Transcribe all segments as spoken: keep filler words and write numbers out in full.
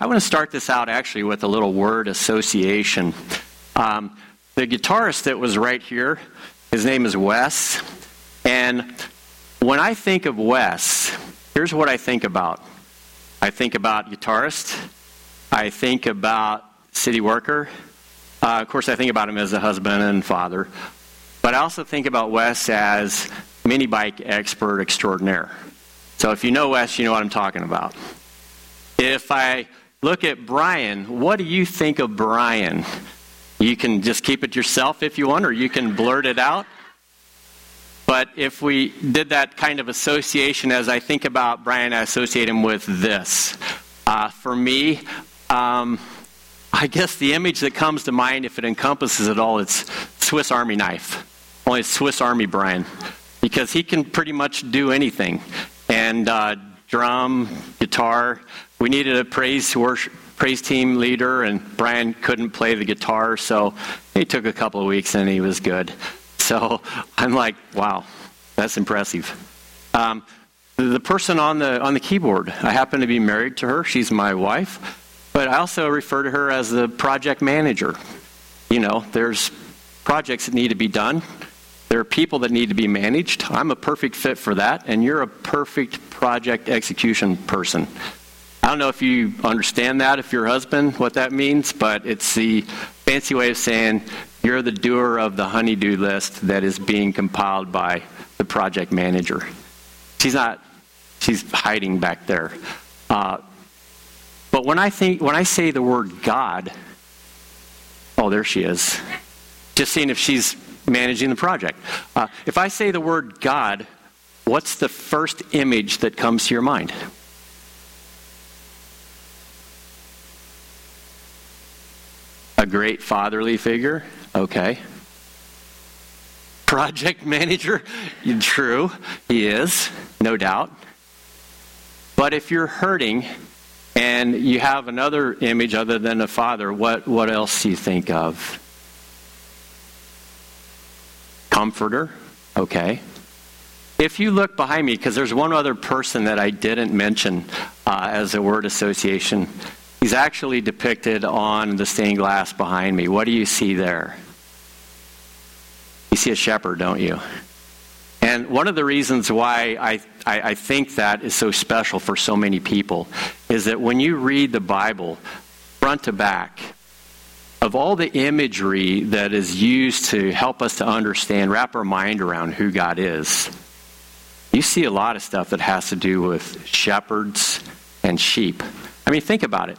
I want to start this out actually with a little word association. Um, the guitarist that was right here, his name is Wes. And when I think of Wes, here's what I think about. I think about guitarist. I think about city worker. Uh, of course, I think about him as a husband and father. But I also think about Wes as mini bike expert extraordinaire. So if you know Wes, you know what I'm talking about. If I look at Brian, what do you think of Brian? You can just keep it yourself if you want, or you can blurt it out. But if we did that kind of association, as I think about Brian, I associate him with this. Uh, for me, um, I guess the image that comes to mind, if it encompasses it all, it's Swiss Army knife. Only Swiss Army Brian. Because he can pretty much do anything. And uh, drum, guitar. We needed a praise worship. praise team leader, and Brian couldn't play the guitar, so it took a couple of weeks and he was good. So I'm like, wow, that's impressive. Um, the person on the on the keyboard, I happen to be married to her. She's my wife, but I also refer to her as the project manager. You know, there's projects that need to be done. There are people that need to be managed. I'm a perfect fit for that, and you're a perfect project execution person. I don't know if you understand that, if you're a husband, what that means, but it's the fancy way of saying you're the doer of the honey-do list that is being compiled by the project manager. She's not, she's hiding back there. Uh, but when I think, when I say the word God, oh, there she is. Just seeing if she's managing the project. Uh, if I say the word God, what's the first image that comes to your mind? A great fatherly figure, okay. Project manager, true, he is, no doubt. But if you're hurting and you have another image other than a father, what, what else do you think of? Comforter, okay. If you look behind me, because there's one other person that I didn't mention uh, as a word association. He's actually depicted on the stained glass behind me. What do you see there? You see a shepherd, don't you? And one of the reasons why I, I, I think that is so special for so many people is that when you read the Bible, front to back, of all the imagery that is used to help us to understand, wrap our mind around who God is, you see a lot of stuff that has to do with shepherds and sheep. I mean, think about it.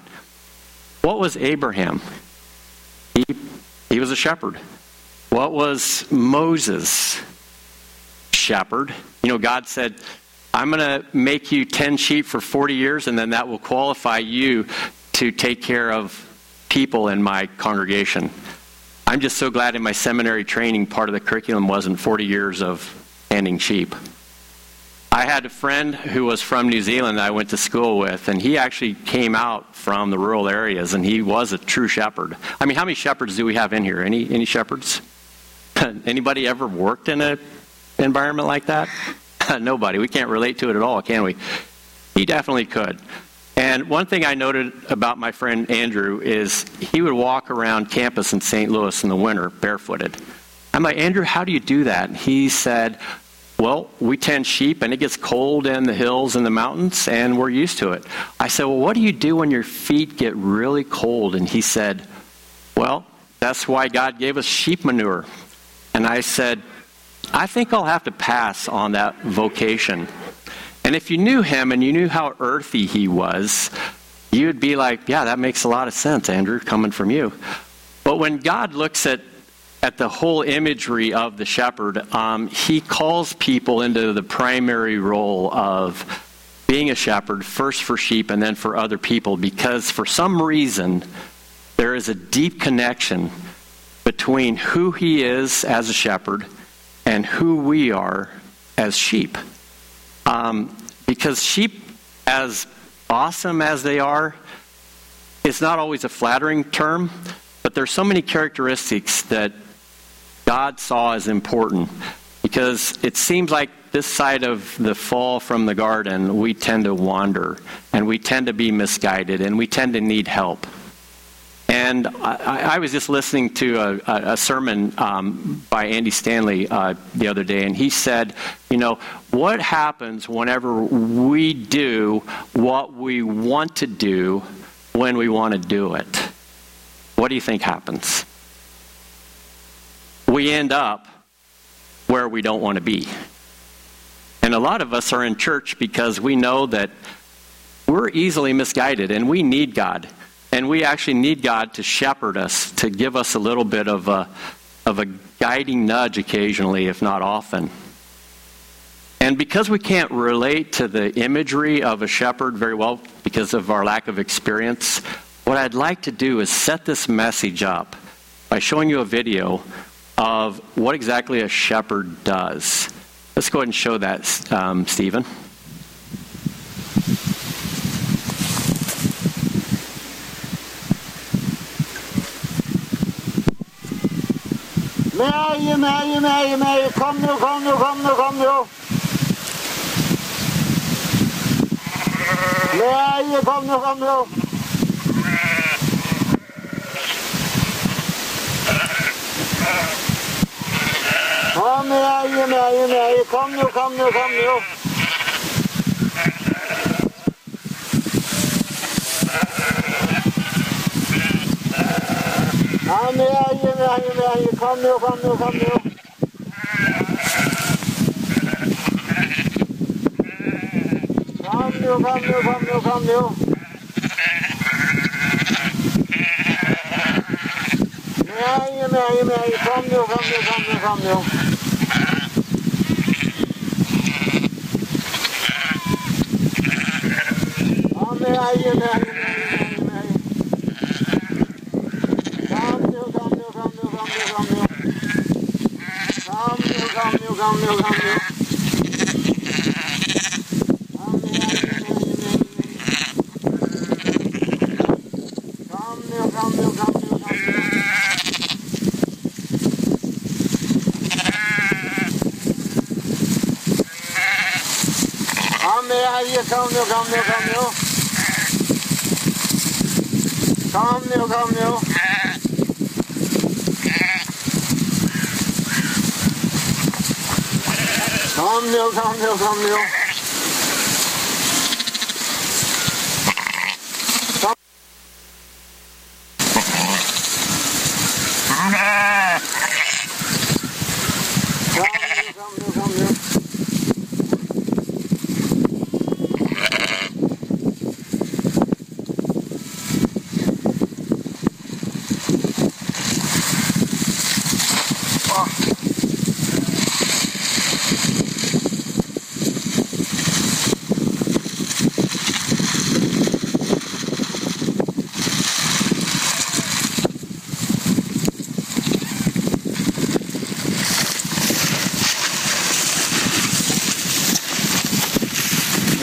What was Abraham? He, he was a shepherd. What was Moses? Shepherd. You know, God said, I'm going to make you ten sheep for forty years, and then that will qualify you to take care of people in my congregation. I'm just so glad in my seminary training, part of the curriculum wasn't forty years of tending sheep. I had a friend who was from New Zealand that I went to school with, and he actually came out from the rural areas, and he was a true shepherd. I mean, how many shepherds do we have in here? Any any shepherds? Anybody ever worked in an environment like that? Nobody. We can't relate to it at all, can we? He definitely could. And one thing I noted about my friend Andrew is he would walk around campus in Saint Louis in the winter barefooted. I'm like, Andrew, how do you do that? He said, well, we tend sheep, and it gets cold in the hills and the mountains, and we're used to it. I said, well, what do you do when your feet get really cold? And he said, well, that's why God gave us sheep manure. And I said, I think I'll have to pass on that vocation. And if you knew him and you knew how earthy he was, you would be like, yeah, that makes a lot of sense, Andrew, coming from you. But when God looks at at the whole imagery of the shepherd, um, he calls people into the primary role of being a shepherd, first for sheep and then for other people, because for some reason, there is a deep connection between who he is as a shepherd and who we are as sheep. Um, because sheep, as awesome as they are, it's not always a flattering term, but there's so many characteristics that God saw as important, because it seems like this side of the fall from the garden, we tend to wander, and we tend to be misguided, and we tend to need help. And I, I was just listening to a, a sermon um, by Andy Stanley uh, the other day, and he said, you know, what happens whenever we do what we want to do when we want to do it? What do you think happens? We end up where we don't want to be. And a lot of us are in church because we know that we're easily misguided, and we need God. And we actually need God to shepherd us, to give us a little bit of a, of a guiding nudge occasionally, if not often. And because we can't relate to the imagery of a shepherd very well because of our lack of experience, what I'd like to do is set this message up by showing you a video of what exactly a shepherd does. Let's go ahead and show that, um, Stephen. Meje, meje, meje, meje, kom nu, kom nu, kom nu, kom nu. Meje, kom nu, kom nu. Kom meje, meje, meje, kom nu, kom nu, kom nu. Kom meje, meje, meje. Kom nu, kom nu, kom nu. Kom nu, kom nu, kom nu, kom nu. Nee, nee, nee. Kom nu, kom nu, kom nu, kom nu. Kom nu, nee, nee, nee. Come here, come here. Come here, come here, come here. Come here, come here, come here, come here. Come here, come here. Kom nu, kom nu, kom nu. Kom. Kom nu, kom nu, kom nu. Kom nu.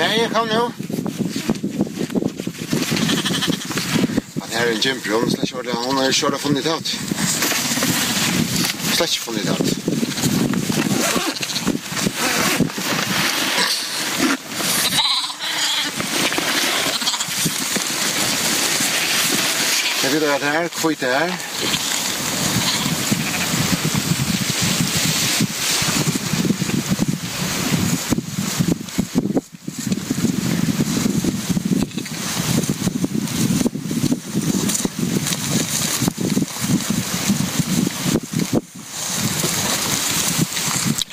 Ja, det här är en jumper om slash var det han har kört från ditt out. Slash från ditt out. Jag vill göra det här, skit det här.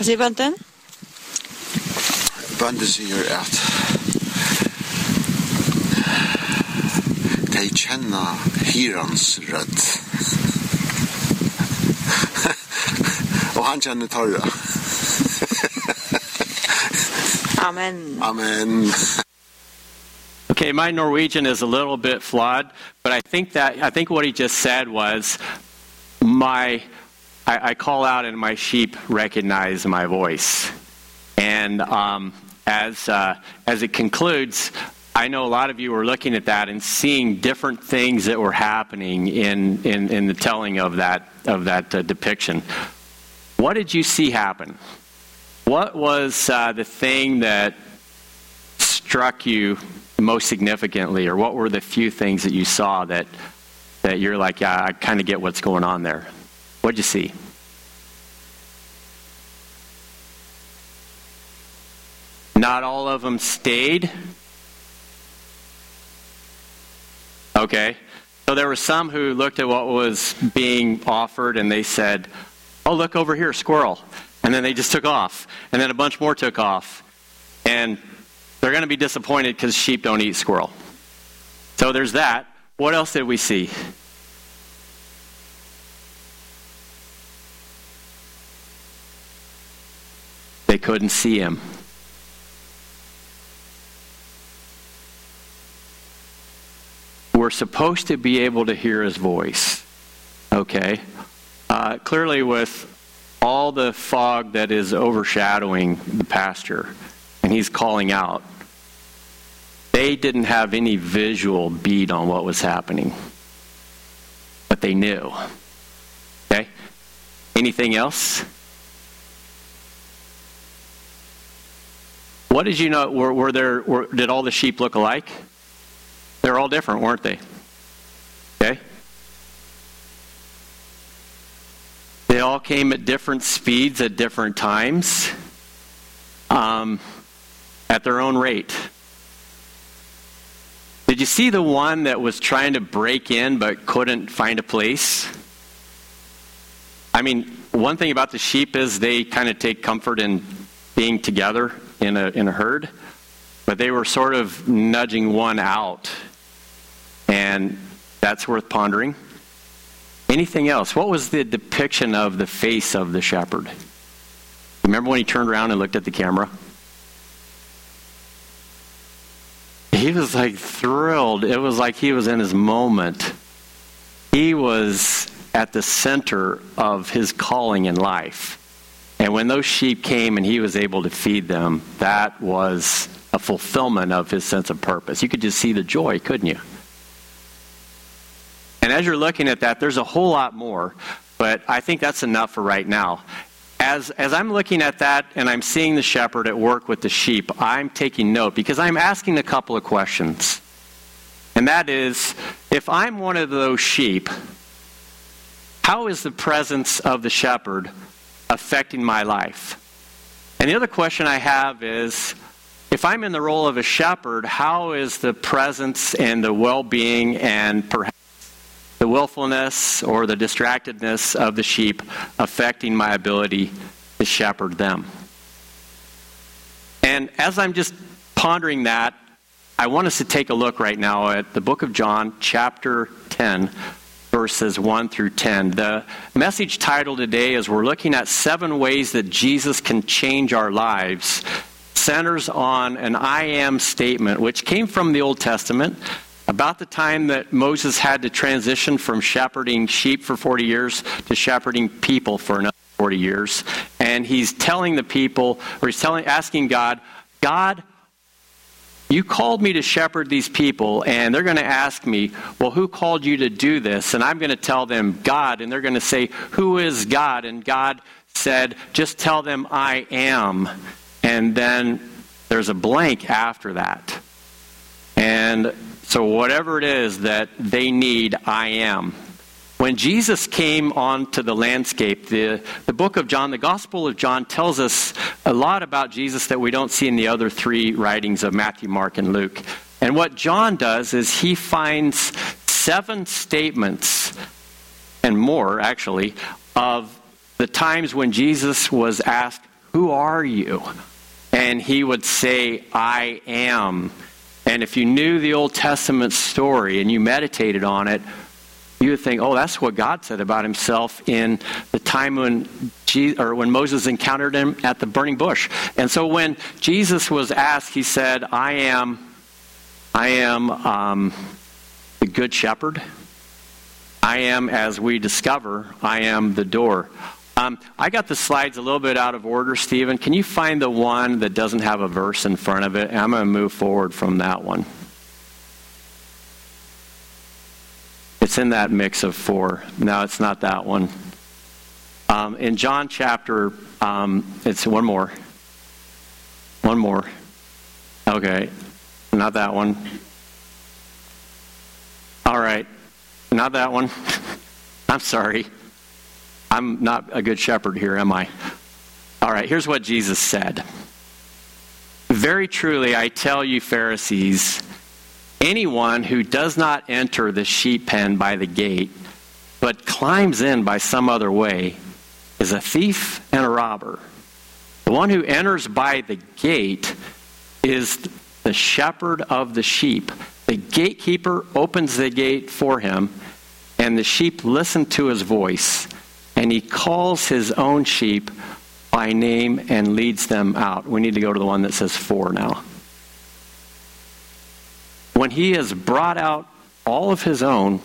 Is Bunten? Bunten's here out. They känner hirans röd. Och han känner torra. Amen. Amen. Okay, my Norwegian is a little bit flawed, but I think that I think what he just said was my I, I call out and my sheep recognize my voice. And um, as uh, as it concludes, I know a lot of you were looking at that and seeing different things that were happening in in, in the telling of that of that uh, depiction. What did you see happen? What was uh, the thing that struck you most significantly, or what were the few things that you saw that that you're like, yeah, I kind of get what's going on there? What'd you see? Not all of them stayed. Okay. So there were some who looked at what was being offered and they said, oh, look over here, squirrel. And then they just took off. And then a bunch more took off. And they're going to be disappointed because sheep don't eat squirrel. So there's that. What else did we see? They couldn't see him. We're supposed to be able to hear his voice. Okay. Uh, clearly with all the fog that is overshadowing the pasture, and he's calling out, they didn't have any visual bead on what was happening. But they knew. Okay? Anything else? What did you know? Were, were there? Were, did all the sheep look alike? They're all different, weren't they? Okay? They all came at different speeds at different times, um, at their own rate. Did you see the one that was trying to break in but couldn't find a place? I mean, one thing about the sheep is they kind of take comfort in being together in a in a herd, but they were sort of nudging one out, and that's worth pondering. Anything else? What was the depiction of the face of the shepherd? Remember when he turned around and looked at the camera? He was like thrilled. It was like he was in his moment. He was at the center of his calling in life. And when those sheep came and he was able to feed them, that was a fulfillment of his sense of purpose. You could just see the joy, couldn't you? And as you're looking at that, there's a whole lot more, but I think that's enough for right now. As as I'm looking at that and I'm seeing the shepherd at work with the sheep, I'm taking note because I'm asking a couple of questions. And that is, if I'm one of those sheep, how is the presence of the shepherd affecting my life? And the other question I have is, if I'm in the role of a shepherd, how is the presence and the well-being and perhaps the willfulness or the distractedness of the sheep affecting my ability to shepherd them? And as I'm just pondering that, I want us to take a look right now at the book of John, chapter ten, verses one through ten. The message title today, as we're looking at seven ways that Jesus can change our lives, centers on an I am statement, which came from the Old Testament. About the time that Moses had to transition from shepherding sheep for forty years to shepherding people for another forty years. And he's telling the people, or he's telling, asking God, God, you called me to shepherd these people, and they're going to ask me, well, who called you to do this? And I'm going to tell them, God. And they're going to say, who is God? And God said, just tell them I am. And then there's a blank after that. And so whatever it is that they need, I am. When Jesus came onto the landscape, the, the book of John, the Gospel of John, tells us a lot about Jesus that we don't see in the other three writings of Matthew, Mark, and Luke. And what John does is he finds seven statements, and more actually, of the times when Jesus was asked, who are you? And he would say, I am. And if you knew the Old Testament story and you meditated on it, you would think, oh, that's what God said about himself in the time when Jesus, or when Moses encountered him at the burning bush. And so when Jesus was asked, he said, I am, I am um, the good shepherd. I am, as we discover, I am the door. Um, I got the slides a little bit out of order, Stephen. Can you find the one that doesn't have a verse in front of it? And I'm going to move forward from that one. It's in that mix of four. No, it's not that one. Um, in John chapter, um, it's one more. One more. Okay, not that one. All right, not that one. I'm sorry. I'm not a good shepherd here, am I? All right, here's what Jesus said. Very truly, I tell you, Pharisees, anyone who does not enter the sheep pen by the gate, but climbs in by some other way, is a thief and a robber. The one who enters by the gate is the shepherd of the sheep. The gatekeeper opens the gate for him, and the sheep listen to his voice, and he calls his own sheep by name and leads them out. We need to go to the one that says four now. When he has brought out all of his own,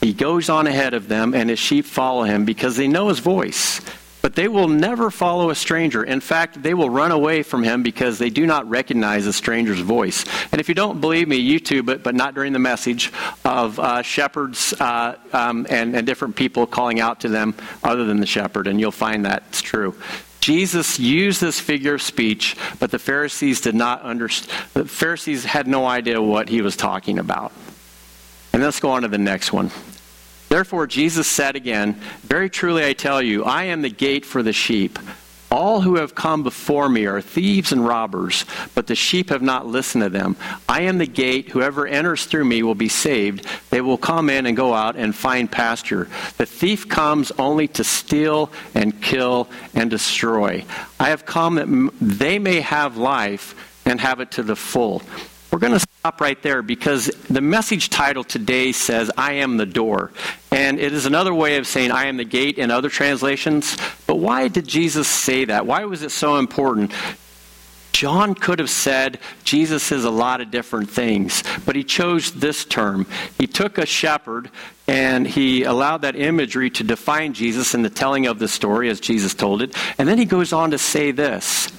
he goes on ahead of them, and his sheep follow him because they know his voice. But they will never follow a stranger. In fact, they will run away from him because they do not recognize a stranger's voice. And if you don't believe me, you too, but, but not during the message of uh, shepherds uh, um, and, and different people calling out to them other than the shepherd, and you'll find that's true. Jesus used this figure of speech, but the Pharisees did not understand. The Pharisees had no idea what he was talking about. And let's go on to the next one. Therefore, Jesus said again, very truly I tell you, I am the gate for the sheep. All who have come before me are thieves and robbers, but the sheep have not listened to them. I am the gate. Whoever enters through me will be saved. They will come in and go out and find pasture. The thief comes only to steal and kill and destroy. I have come that they may have life and have it to the full. We're going to stop right there because the message title today says, I am the door. And it is another way of saying, I am the gate in other translations. But why did Jesus say that? Why was it so important? John could have said, Jesus is a lot of different things. But he chose this term. He took a shepherd and he allowed that imagery to define Jesus in the telling of the story as Jesus told it. And then he goes on to say this.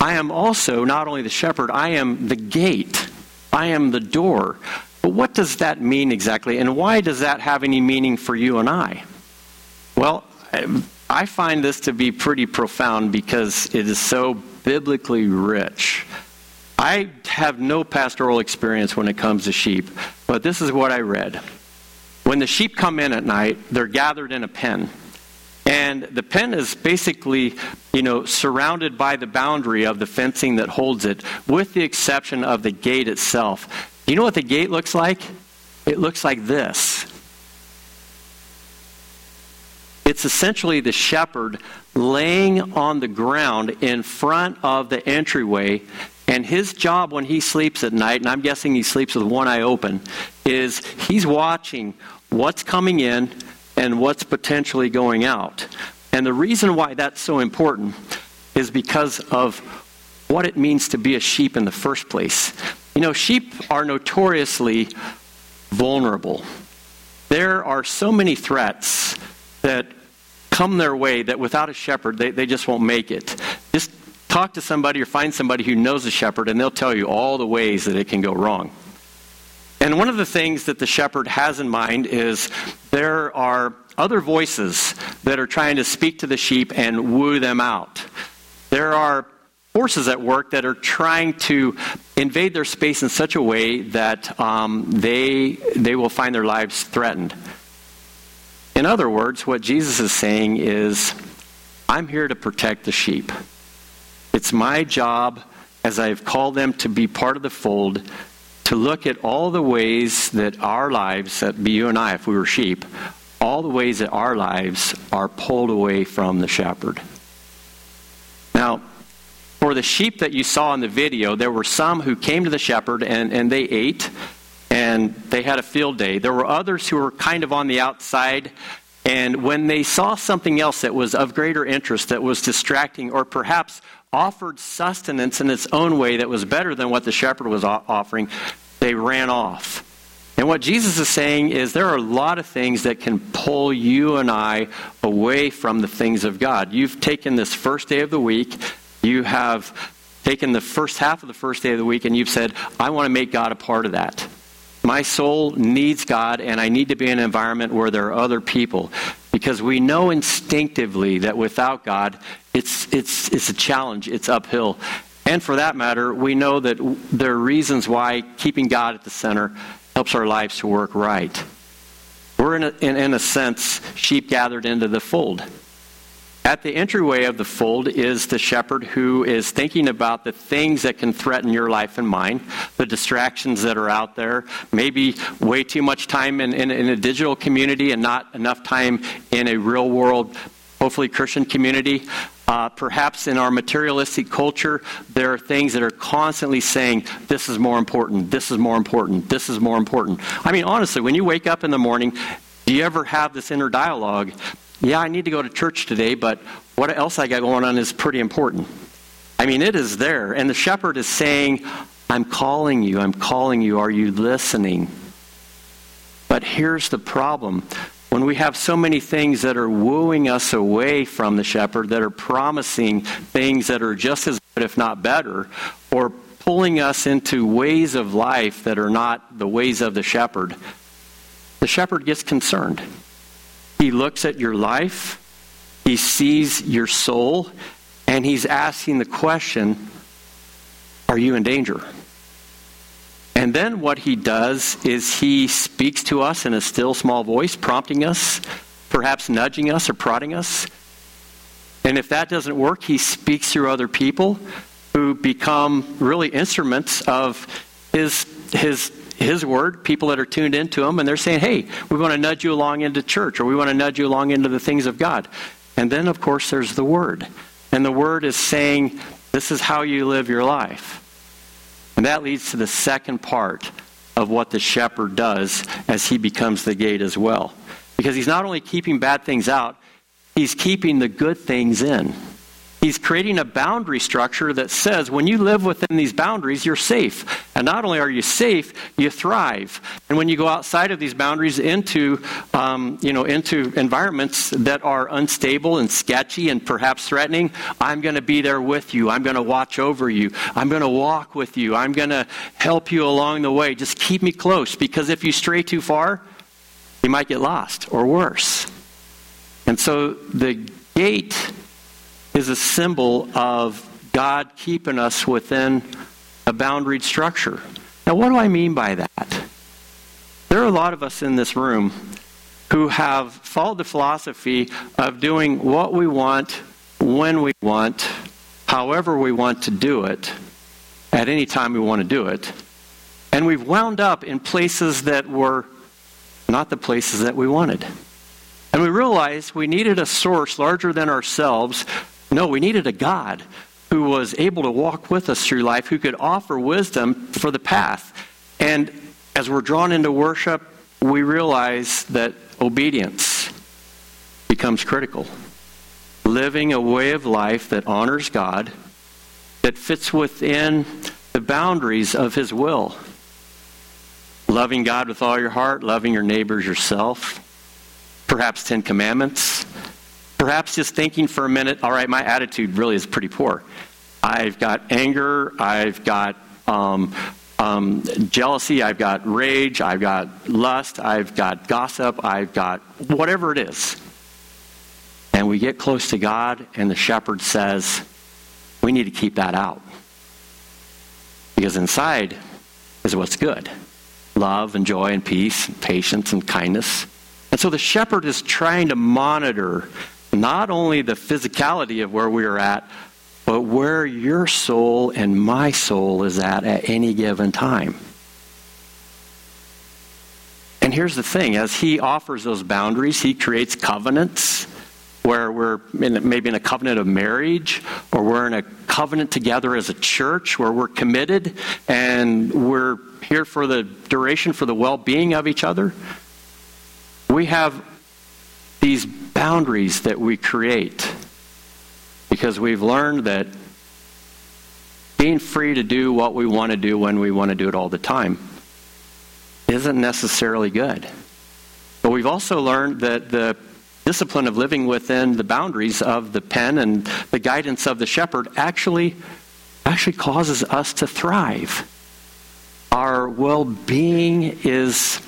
I am also not only the shepherd, I am the gate. I am the door. But what does that mean exactly? And why does that have any meaning for you and I? Well, I find this to be pretty profound because it is so biblically rich. I have no pastoral experience when it comes to sheep, but this is what I read. When the sheep come in at night, they're gathered in a pen. And the pen is basically, you know, surrounded by the boundary of the fencing that holds it, with the exception of the gate itself. You know what the gate looks like? It looks like this. It's essentially the shepherd laying on the ground in front of the entryway, and his job when he sleeps at night, and I'm guessing he sleeps with one eye open, is he's watching what's coming in and what's potentially going out. And the reason why that's so important is because of what it means to be a sheep in the first place. You know, sheep are notoriously vulnerable. There are so many threats that come their way that without a shepherd, they, they just won't make it. Just talk to somebody or find somebody who knows a shepherd, and they'll tell you all the ways that it can go wrong. And one of the things that the shepherd has in mind is there are other voices that are trying to speak to the sheep and woo them out. There are forces at work that are trying to invade their space in such a way that um, they they will find their lives threatened. In other words, what Jesus is saying is, I'm here to protect the sheep. It's my job, as I've called them to be part of the fold, to look at all the ways that our lives, that be you and I if we were sheep, all the ways that our lives are pulled away from the shepherd. Now, for the sheep that you saw in the video, there were some who came to the shepherd and, and they ate and they had a field day. There were others who were kind of on the outside, and when they saw something else that was of greater interest, that was distracting or perhaps offered sustenance in its own way that was better than what the shepherd was offering, they ran off. And what Jesus is saying is there are a lot of things that can pull you and I away from the things of God. You've taken this first day of the week, you have taken the first half of the first day of the week, and you've said, I want to make God a part of that. My soul needs God, and I need to be in an environment where there are other people. Because we know instinctively that without God, it's it's it's a challenge. It's uphill. And for that matter, we know that there are reasons why keeping God at the center helps our lives to work right. We're, in a, in, in a sense, sheep gathered into the fold. At the entryway of the fold is the shepherd who is thinking about the things that can threaten your life and mine, the distractions that are out there, maybe way too much time in, in, in a digital community and not enough time in a real-world, hopefully Christian community. Uh, perhaps in our materialistic culture, there are things that are constantly saying, this is more important, this is more important, this is more important. I mean, honestly, when you wake up in the morning, do you ever have this inner dialogue? Yeah, I need to go to church today, but what else I got going on is pretty important. I mean, it is there. And the shepherd is saying, I'm calling you, I'm calling you. Are you listening? But here's the problem. When we have so many things that are wooing us away from the shepherd, that are promising things that are just as good, if not better, or pulling us into ways of life that are not the ways of the shepherd, the shepherd gets concerned. He looks at your life, he sees your soul, and he's asking the question, are you in danger? And then what he does is he speaks to us in a still small voice, prompting us, perhaps nudging us or prodding us. And if that doesn't work, he speaks through other people who become really instruments of his his his word, people that are tuned into him, and they're saying, hey, we want to nudge you along into church, or we want to nudge you along into the things of God. And then, of course, there's the word. And the word is saying, this is how you live your life. And that leads to the second part of what the shepherd does as he becomes the gate as well. Because he's not only keeping bad things out, he's keeping the good things in. He's creating a boundary structure that says when you live within these boundaries, you're safe. And not only are you safe, you thrive. And when you go outside of these boundaries into, um, you know, into environments that are unstable and sketchy and perhaps threatening, I'm going to be there with you. I'm going to watch over you. I'm going to walk with you. I'm going to help you along the way. Just keep me close, because if you stray too far, you might get lost or worse. And so the gate is a symbol of God keeping us within a boundaried structure. Now, what do I mean by that? There are a lot of us in this room who have followed the philosophy of doing what we want, when we want, however we want to do it, at any time we want to do it. And we've wound up in places that were not the places that we wanted. And we realized we needed a source larger than ourselves. No, we needed a God who was able to walk with us through life, who could offer wisdom for the path. And as we're drawn into worship, we realize that obedience becomes critical. Living a way of life that honors God, that fits within the boundaries of His will. Loving God with all your heart, loving your neighbors yourself, perhaps Ten Commandments. Perhaps just thinking for a minute, all right, my attitude really is pretty poor. I've got anger, I've got um, um, jealousy, I've got rage, I've got lust, I've got gossip, I've got whatever it is. And we get close to God, and the shepherd says, we need to keep that out. Because inside is what's good. Love and joy and peace, and patience and kindness. And so the shepherd is trying to monitor not only the physicality of where we are at, but where your soul and my soul is at at any given time. And here's the thing. As he offers those boundaries, he creates covenants where we're in, maybe in a covenant of marriage, or we're in a covenant together as a church where we're committed and we're here for the duration, for the well-being of each other. We have these boundaries that we create because we've learned that being free to do what we want to do when we want to do it all the time isn't necessarily good. But we've also learned that the discipline of living within the boundaries of the pen and the guidance of the shepherd actually actually causes us to thrive. Our well-being is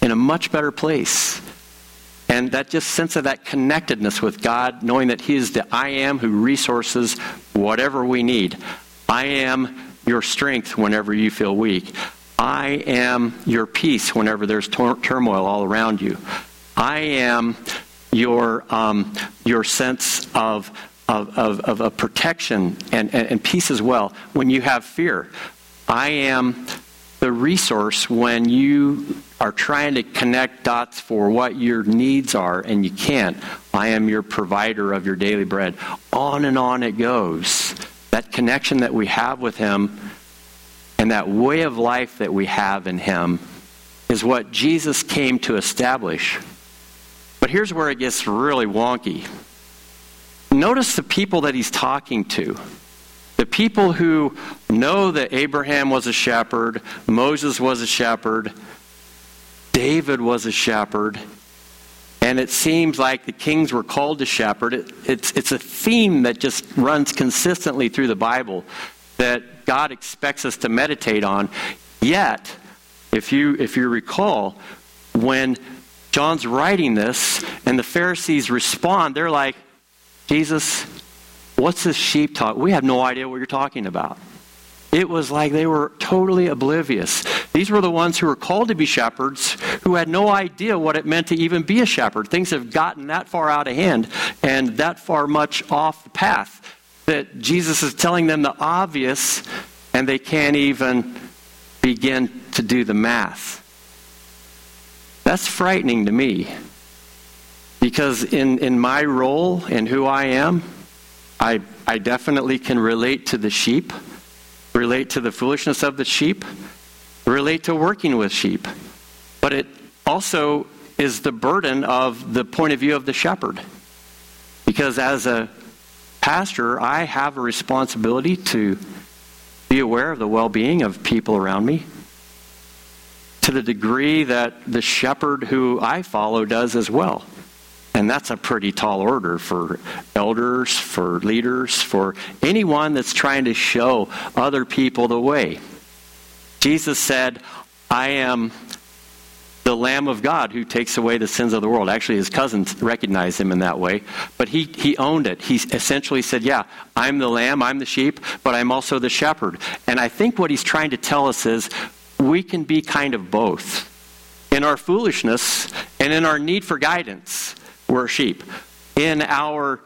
in a much better place. And that just sense of that connectedness with God, knowing that He is the I am who resources whatever we need. I am your strength whenever you feel weak. I am your peace whenever there's tur- turmoil all around you. I am your um, your sense of of of, of a protection and, and, and peace as well when you have fear. I am the resource when you are trying to connect dots for what your needs are and you can't. I am your provider of your daily bread. On and on it goes. That connection that we have with him and that way of life that we have in him is what Jesus came to establish. But here's where it gets really wonky. Notice the people that he's talking to. The people who know that Abraham was a shepherd, Moses was a shepherd, David was a shepherd, and it seems like the kings were called to shepherd. It, it's, it's a theme that just runs consistently through the Bible that God expects us to meditate on. Yet, if you if you recall, when John's writing this and the Pharisees respond, they're like, Jesus, what's this sheep talk? We have no idea what you're talking about. It was like they were totally oblivious. These were the ones who were called to be shepherds who had no idea what it meant to even be a shepherd. Things have gotten that far out of hand and that far much off the path that Jesus is telling them the obvious, and they can't even begin to do the math. That's frightening to me, because in, in my role and who I am, I I definitely can relate to the sheep, relate to the foolishness of the sheep, relate to working with sheep. But it also is the burden of the point of view of the shepherd, because as a pastor, I have a responsibility to be aware of the well-being of people around me, to the degree that the shepherd who I follow does as well. And that's a pretty tall order for elders, for leaders, for anyone that's trying to show other people the way. Jesus said, I am the Lamb of God who takes away the sins of the world. Actually, his cousins recognized him in that way, but he, he owned it. He essentially said, yeah, I'm the lamb, I'm the sheep, but I'm also the shepherd. And I think what he's trying to tell us is, we can be kind of both. In our foolishness and in our need for guidance, we're sheep. In our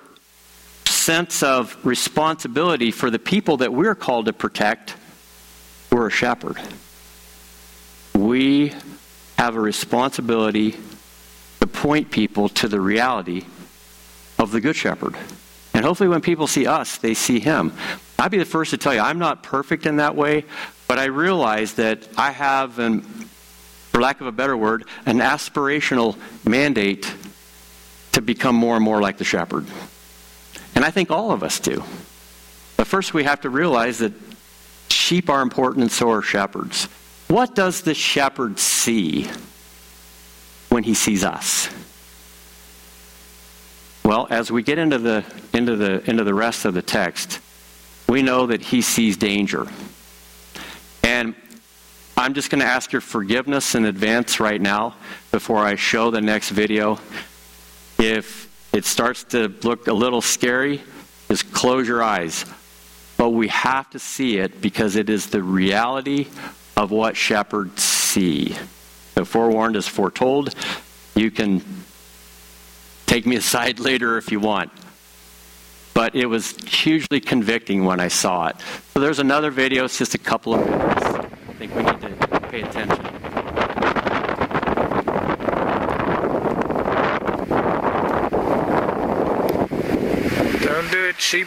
sense of responsibility for the people that we're called to protect, we're a shepherd. We have a responsibility to point people to the reality of the Good Shepherd. And hopefully when people see us, they see him. I'd be the first to tell you, I'm not perfect in that way. But I realize that I have, an, for lack of a better word, an aspirational mandate to become more and more like the shepherd. And I think all of us do. But first we have to realize that sheep are important and so are shepherds. What does the shepherd see when he sees us? Well, as we get into the into the into the rest of the text, we know that he sees danger. And I'm just going to ask your forgiveness in advance right now before I show the next video. If it starts to look a little scary, just close your eyes. But we have to see it because it is the reality of what shepherds see. So forewarned is foretold. You can take me aside later if you want. But it was hugely convicting when I saw it. So there's another video. It's just a couple of minutes. I think we need to pay attention. Don't do it, sheep.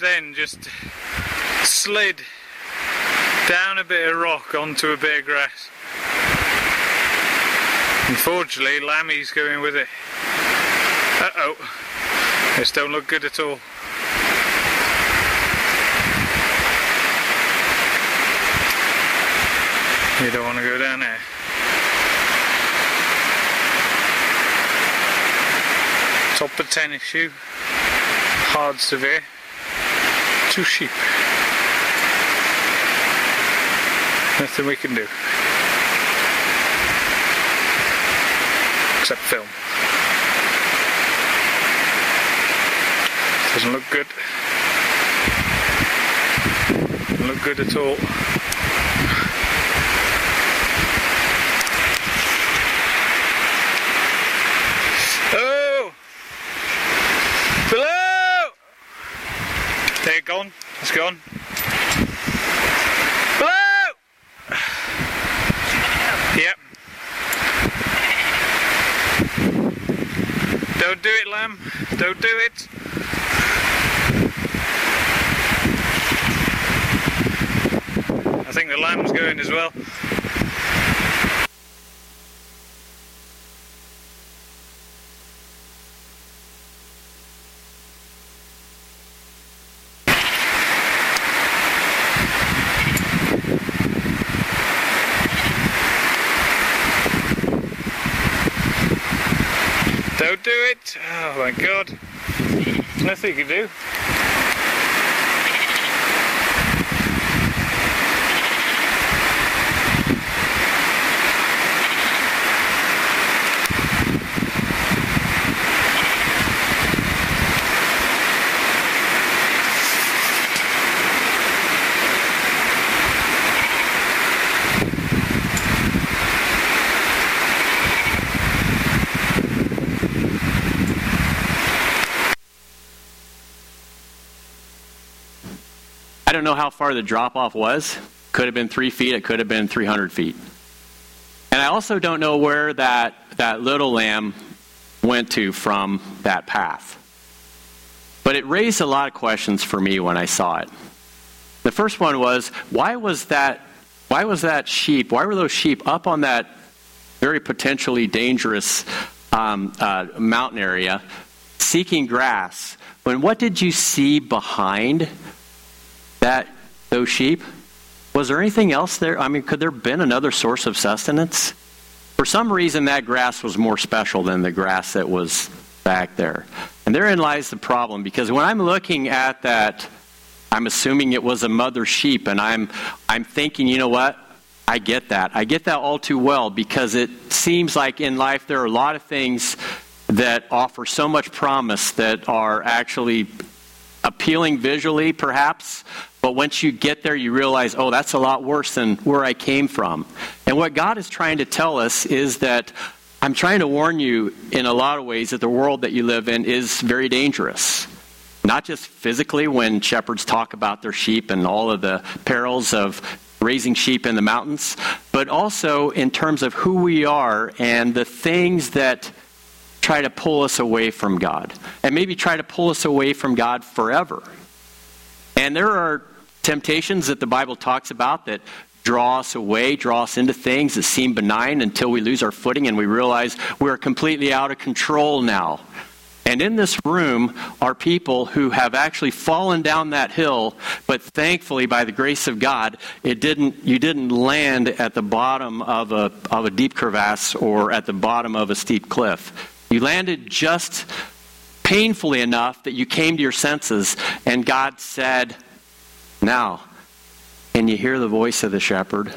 Then just slid down a bit of rock onto a bit of grass. Unfortunately, Lammy's going with it. Uh oh, this don't look good at all. You don't want to go down there. Top of tennis shoe, hard severe. two sheep. Nothing we can do. Except film. Doesn't look good. Doesn't look good at all. Oh! Below! They're gone. It's gone. Don't do it, lamb. Don't do it. I think the lamb's going as well. Don't do it! Oh my god. Nothing you can do. I don't know how far the drop-off was. Could have been three feet. It could have been three hundred feet. And I also don't know where that, that little lamb went to from that path. But it raised a lot of questions for me when I saw it. The first one was, why was that, why was that sheep, why were those sheep up on that very potentially dangerous um, uh, mountain area seeking grass? When what did you see behind that, those sheep? Was there anything else there? I mean, could there have been another source of sustenance? For some reason, that grass was more special than the grass that was back there. And therein lies the problem, because when I'm looking at that, I'm assuming it was a mother sheep, and I'm I'm thinking, you know what? I get that. I get that all too well, because it seems like in life there are a lot of things that offer so much promise that are actually appealing visually, perhaps, but once you get there, you realize, oh, that's a lot worse than where I came from. And what God is trying to tell us is that I'm trying to warn you in a lot of ways that the world that you live in is very dangerous. Not just physically, when shepherds talk about their sheep and all of the perils of raising sheep in the mountains, but also in terms of who we are and the things that try to pull us away from God, and maybe try to pull us away from God forever. And there are temptations that the Bible talks about that draw us away, draw us into things that seem benign until we lose our footing and we realize we're completely out of control now. And in this room are people who have actually fallen down that hill, but thankfully, by the grace of God, it didn't. You didn't land at the bottom of a of a deep crevasse or at the bottom of a steep cliff. You landed just painfully enough that you came to your senses, and God said, now, can you hear the voice of the shepherd?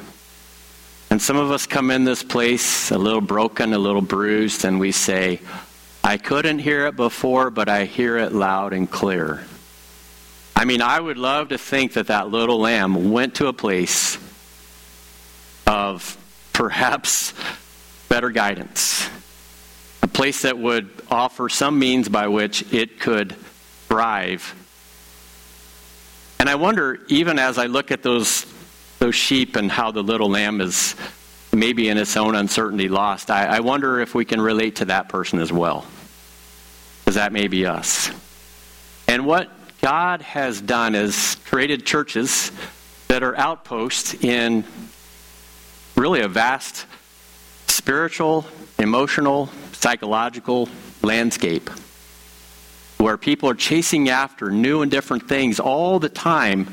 And some of us come in this place a little broken, a little bruised, and we say, I couldn't hear it before, but I hear it loud and clear. I mean, I would love to think that that little lamb went to a place of perhaps better guidance. Place that would offer some means by which it could thrive. And I wonder, even as I look at those those sheep and how the little lamb is maybe in its own uncertainty lost, I, I wonder if we can relate to that person as well. Because that may be us. And what God has done is created churches that are outposts in really a vast spiritual, emotional, psychological landscape where people are chasing after new and different things all the time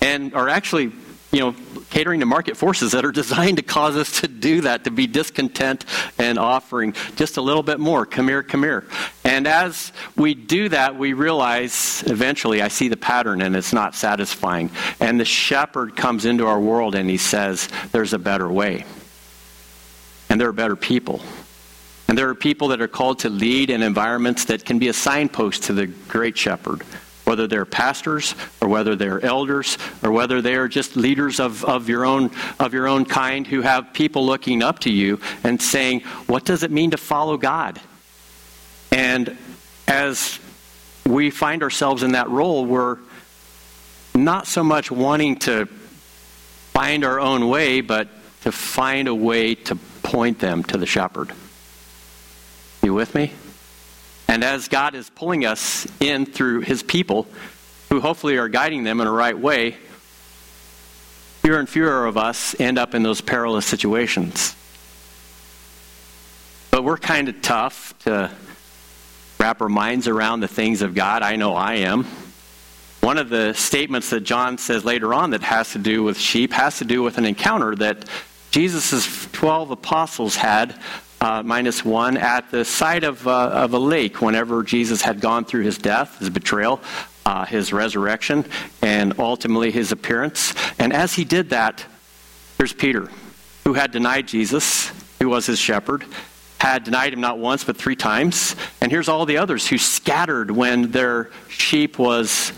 and are actually you know, catering to market forces that are designed to cause us to do that, to be discontent and offering just a little bit more. Come here, come here. And as we do that, we realize eventually I see the pattern and it's not satisfying. And the shepherd comes into our world and he says, there's a better way. And there are better people. And there are people that are called to lead in environments that can be a signpost to the great shepherd, whether they're pastors or whether they're elders or whether they are just leaders of, of your own of your own kind who have people looking up to you and saying, what does it mean to follow God? And as we find ourselves in that role, we're not so much wanting to find our own way, but to find a way to point them to the shepherd. You with me? And as God is pulling us in through his people, who hopefully are guiding them in the right way, fewer and fewer of us end up in those perilous situations. But we're kind of tough to wrap our minds around the things of God. I know I am. One of the statements that John says later on that has to do with sheep has to do with an encounter that Jesus' twelve apostles had Uh, minus one, at the side of, uh, of a lake whenever Jesus had gone through his death, his betrayal, uh, his resurrection, and ultimately his appearance. And as he did that, here's Peter, who had denied Jesus, who was his shepherd, had denied him not once but three times. And here's all the others who scattered when their sheep was,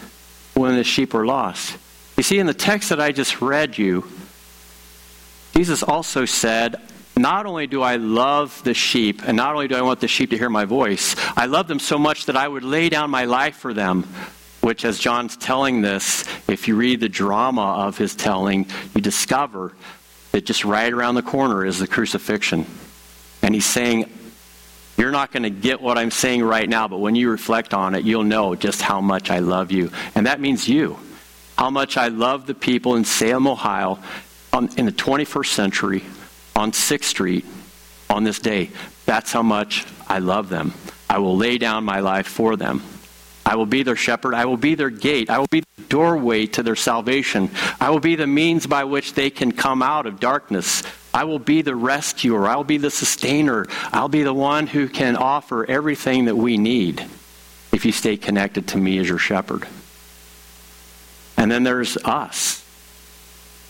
when the sheep were lost. You see, in the text that I just read you, Jesus also said, not only do I love the sheep, and not only do I want the sheep to hear my voice, I love them so much that I would lay down my life for them, which as John's telling this, if you read the drama of his telling, you discover that just right around the corner is the crucifixion. And he's saying, you're not going to get what I'm saying right now, but when you reflect on it, you'll know just how much I love you. And that means you. How much I love the people in Salem, Ohio, on, in the twenty-first century, on sixth street, on this day. That's how much I love them. I will lay down my life for them. I will be their shepherd. I will be their gate. I will be the doorway to their salvation. I will be the means by which they can come out of darkness. I will be the rescuer. I will be the sustainer. I'll be the one who can offer everything that we need if you stay connected to me as your shepherd. And then there's us.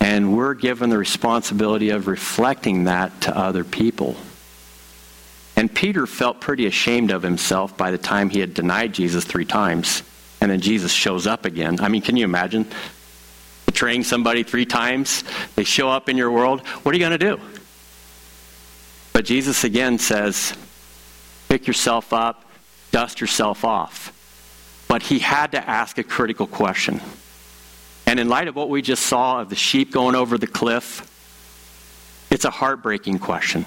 And we're given the responsibility of reflecting that to other people. And Peter felt pretty ashamed of himself by the time he had denied Jesus three times. And then Jesus shows up again. I mean, can you imagine? Betraying somebody three times. They show up in your world. What are you going to do? But Jesus again says, pick yourself up, dust yourself off. But he had to ask a critical question. And in light of what we just saw of the sheep going over the cliff, it's a heartbreaking question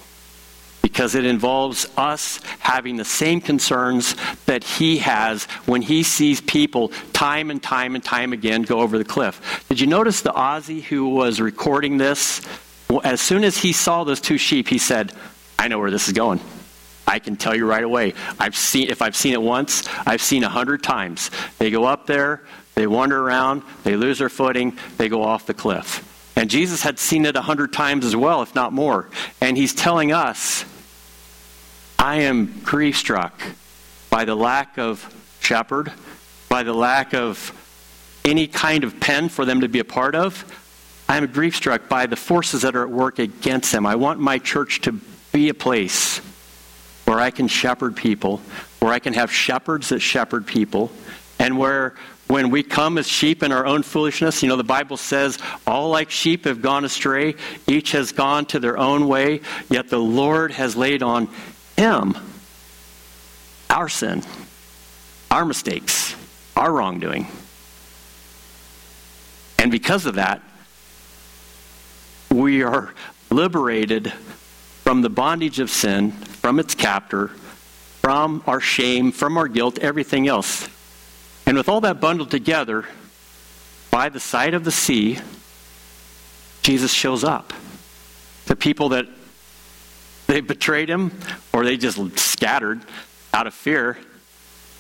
because it involves us having the same concerns that he has when he sees people time and time and time again go over the cliff. Did you notice the Aussie who was recording this? Well, as soon as he saw those two sheep, he said, I know where this is going. I can tell you right away. I've seen, if I've seen it once, I've seen a hundred times. They go up there. They wander around, they lose their footing, they go off the cliff. And Jesus had seen it a hundred times as well, if not more. And he's telling us, I am grief-struck by the lack of shepherd, by the lack of any kind of pen for them to be a part of. I am grief-struck by the forces that are at work against them. I want my church to be a place where I can shepherd people, where I can have shepherds that shepherd people, and where when we come as sheep in our own foolishness, you know, the Bible says, all like sheep have gone astray, each has gone to their own way, yet the Lord has laid on him our sin, our mistakes, our wrongdoing. And because of that, we are liberated from the bondage of sin, from its captor, from our shame, from our guilt, everything else. And with all that bundled together, by the side of the sea, Jesus shows up. The people that they betrayed him, or they just scattered out of fear,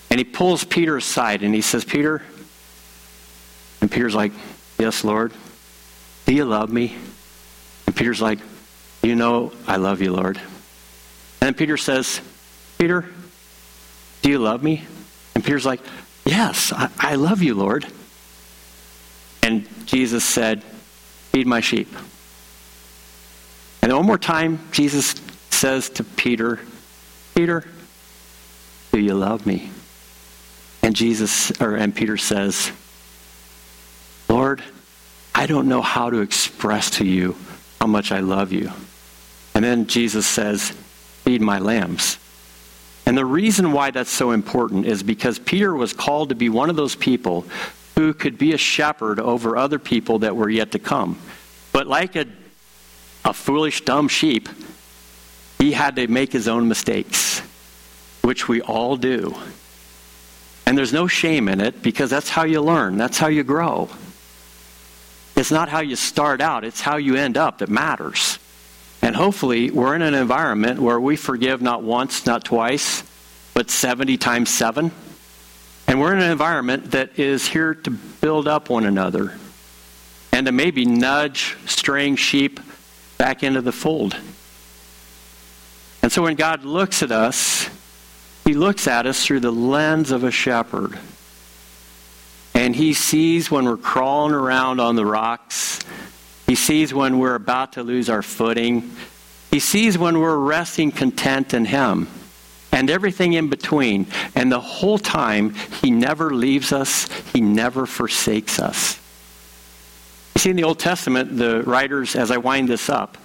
and he pulls Peter aside and he says, Peter, and Peter's like, yes, Lord. do you love me? And Peter's like, you know I love you, Lord. And Peter says, Peter, do you love me? And Peter's like, yes, I, I love you, Lord. And Jesus said, feed my sheep. And one more time, Jesus says to Peter, Peter, do you love me? And Jesus, or and Peter says, Lord, I don't know how to express to you how much I love you. And then Jesus says, feed my lambs. And the reason why that's so important is because Peter was called to be one of those people who could be a shepherd over other people that were yet to come. But like a, a foolish, dumb sheep, he had to make his own mistakes, which we all do. And there's no shame in it, because that's how you learn. That's how you grow. It's not how you start out. It's how you end up that matters. And hopefully, we're in an environment where we forgive not once, not twice, but seventy times seven. And we're in an environment that is here to build up one another and to maybe nudge straying sheep back into the fold. And so when God looks at us, he looks at us through the lens of a shepherd. And he sees when we're crawling around on the rocks. He sees when we're about to lose our footing. He sees when we're resting content in him. And everything in between. And the whole time, he never leaves us. He never forsakes us. You see, in the Old Testament, the writers, as I wind this up,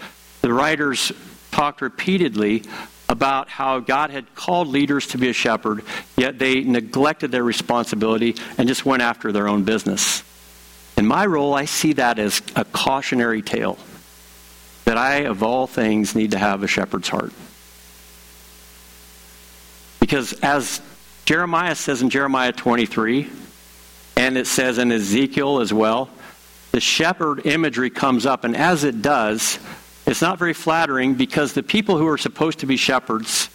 the writers talked repeatedly about how God had called leaders to be a shepherd, yet they neglected their responsibility and just went after their own business. In my role, I see that as a cautionary tale, that I, of all things, need to have a shepherd's heart. Because as Jeremiah says in Jeremiah twenty-three, and it says in Ezekiel as well, the shepherd imagery comes up. And as it does, it's not very flattering, because the people who are supposed to be shepherds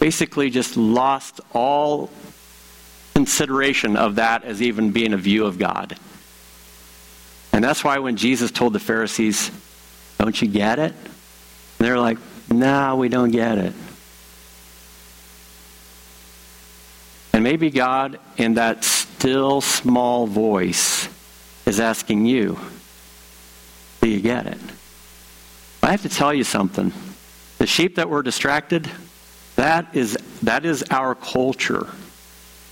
basically just lost all consideration of that as even being a view of God. And that's why when Jesus told the Pharisees, don't you get it? And they're like, no, we don't get it. And maybe God, in that still small voice, is asking you, do you get it? I have to tell you something. The sheep that were distracted, that is that is our culture.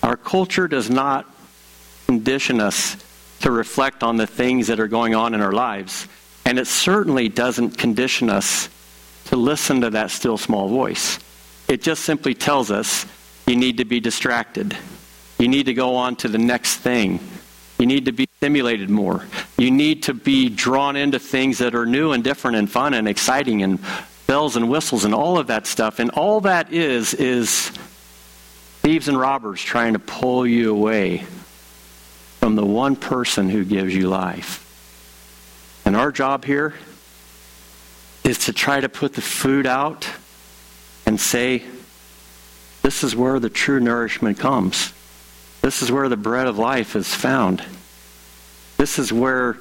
Our culture does not condition us to reflect on the things that are going on in our lives. And it certainly doesn't condition us to listen to that still small voice. It just simply tells us, you need to be distracted. You need to go on to the next thing. You need to be stimulated more. You need to be drawn into things that are new and different and fun and exciting and bells and whistles and all of that stuff. And all that is, is thieves and robbers trying to pull you away from the one person who gives you life. And our job here is to try to put the food out and say, this is where the true nourishment comes. This is where the bread of life is found. This is where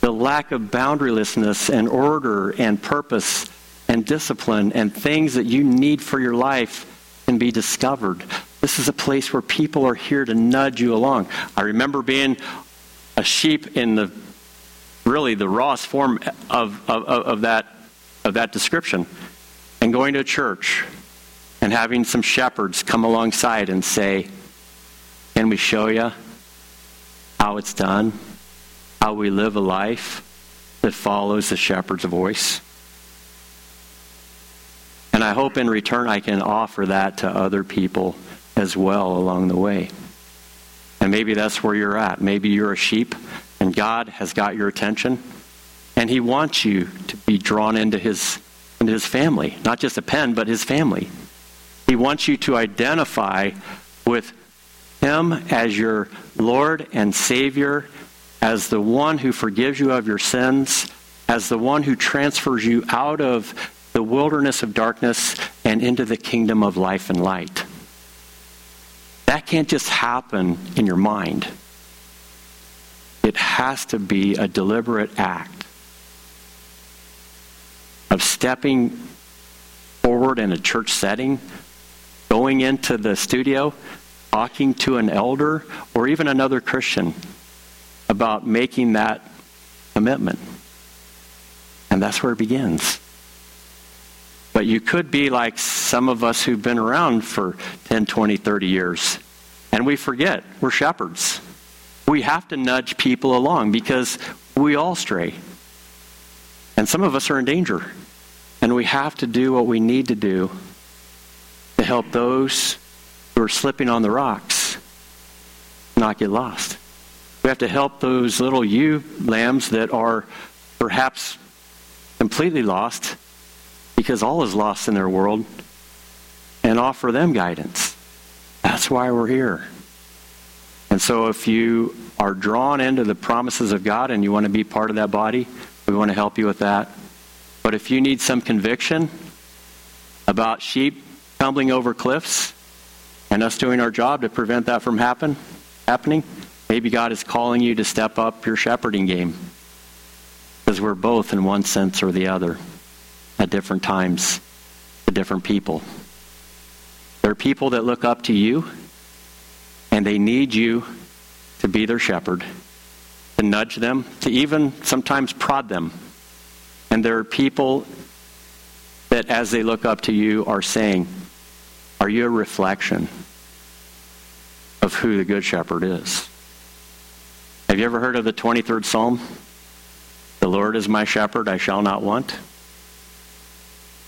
the lack of boundarylessness and order and purpose and discipline and things that you need for your life can be discovered. This is a place where people are here to nudge you along. I remember being a sheep in the really the rawest form of, of, of that of that description, and going to a church and having some shepherds come alongside and say, can we show you how it's done? How we live a life that follows the shepherd's voice? And I hope in return I can offer that to other people as well along the way. And maybe that's where you're at. Maybe you're a sheep and God has got your attention. And he wants you to be drawn into his, into his family. Not just a pen, but his family. He wants you to identify with him as your Lord and Savior, as the one who forgives you of your sins, as the one who transfers you out of the wilderness of darkness and into the kingdom of life and light. That can't just happen in your mind. It has to be a deliberate act of stepping forward in a church setting, going into the studio, talking to an elder or even another Christian about making that commitment. And that's where it begins. But you could be like some of us who've been around for ten, twenty, thirty years, and we forget we're shepherds. We have to nudge people along because we all stray. And some of us are in danger. And we have to do what we need to do to help those who are slipping on the rocks not get lost. We have to help those little ewe lambs that are perhaps completely lost because all is lost in their world and offer them guidance. That's why we're here. And so if you are drawn into the promises of God and you want to be part of that body, we want to help you with that. But if you need some conviction about sheep tumbling over cliffs and us doing our job to prevent that from happen, happening, maybe God is calling you to step up your shepherding game. Because we're both in one sense or the other at different times to different people. There are people that look up to you, and they need you to be their shepherd, to nudge them, to even sometimes prod them. And there are people that as they look up to you are saying, are you a reflection of who the Good Shepherd is? Have you ever heard of the twenty-third Psalm? The Lord is my shepherd, I shall not want.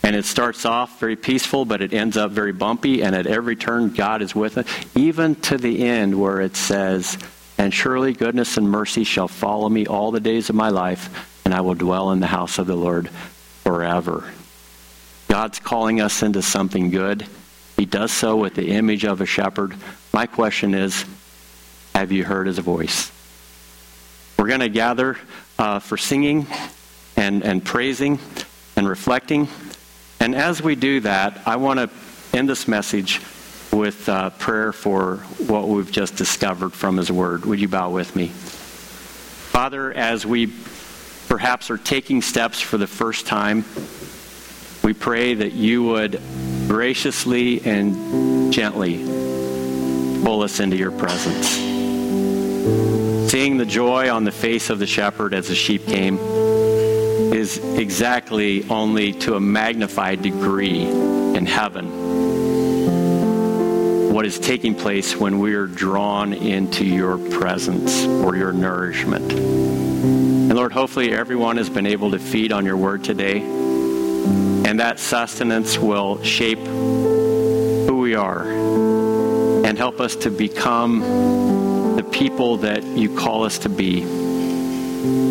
And it starts off very peaceful, but it ends up very bumpy. And at every turn, God is with us, even to the end where it says, and surely goodness and mercy shall follow me all the days of my life, and I will dwell in the house of the Lord forever. God's calling us into something good. He does so with the image of a shepherd. My question is, have you heard his voice? We're going to gather uh, for singing and, and praising and reflecting. And as we do that, I want to end this message with uh, prayer for what we've just discovered from his word. Would you bow with me? Father, as we perhaps are taking steps for the first time, we pray that you would graciously and gently pull us into your presence. Seeing the joy on the face of the shepherd as the sheep came is exactly only to a magnified degree in heaven what is taking place when we are drawn into your presence or your nourishment. And Lord, hopefully everyone has been able to feed on your word today, and that sustenance will shape who we are and help us to become the people that you call us to be.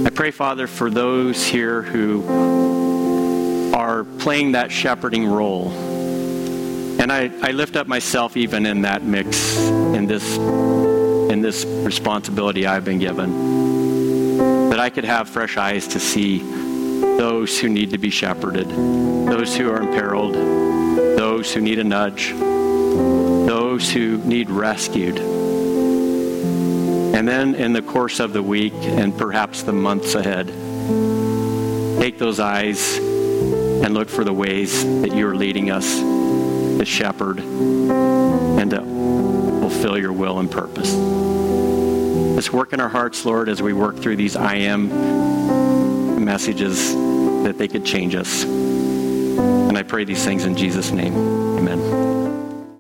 I pray, Father, for those here who are playing that shepherding role. And I, I lift up myself even in that mix, in this, in this responsibility I've been given, that I could have fresh eyes to see those who need to be shepherded, those who are imperiled, those who need a nudge, those who need rescued. And then in the course of the week and perhaps the months ahead, take those eyes and look for the ways that you're leading us to shepherd and to fulfill your will and purpose. Let's work in our hearts, Lord, as we work through these I am messages, that they could change us. And I pray these things in Jesus' name. Amen.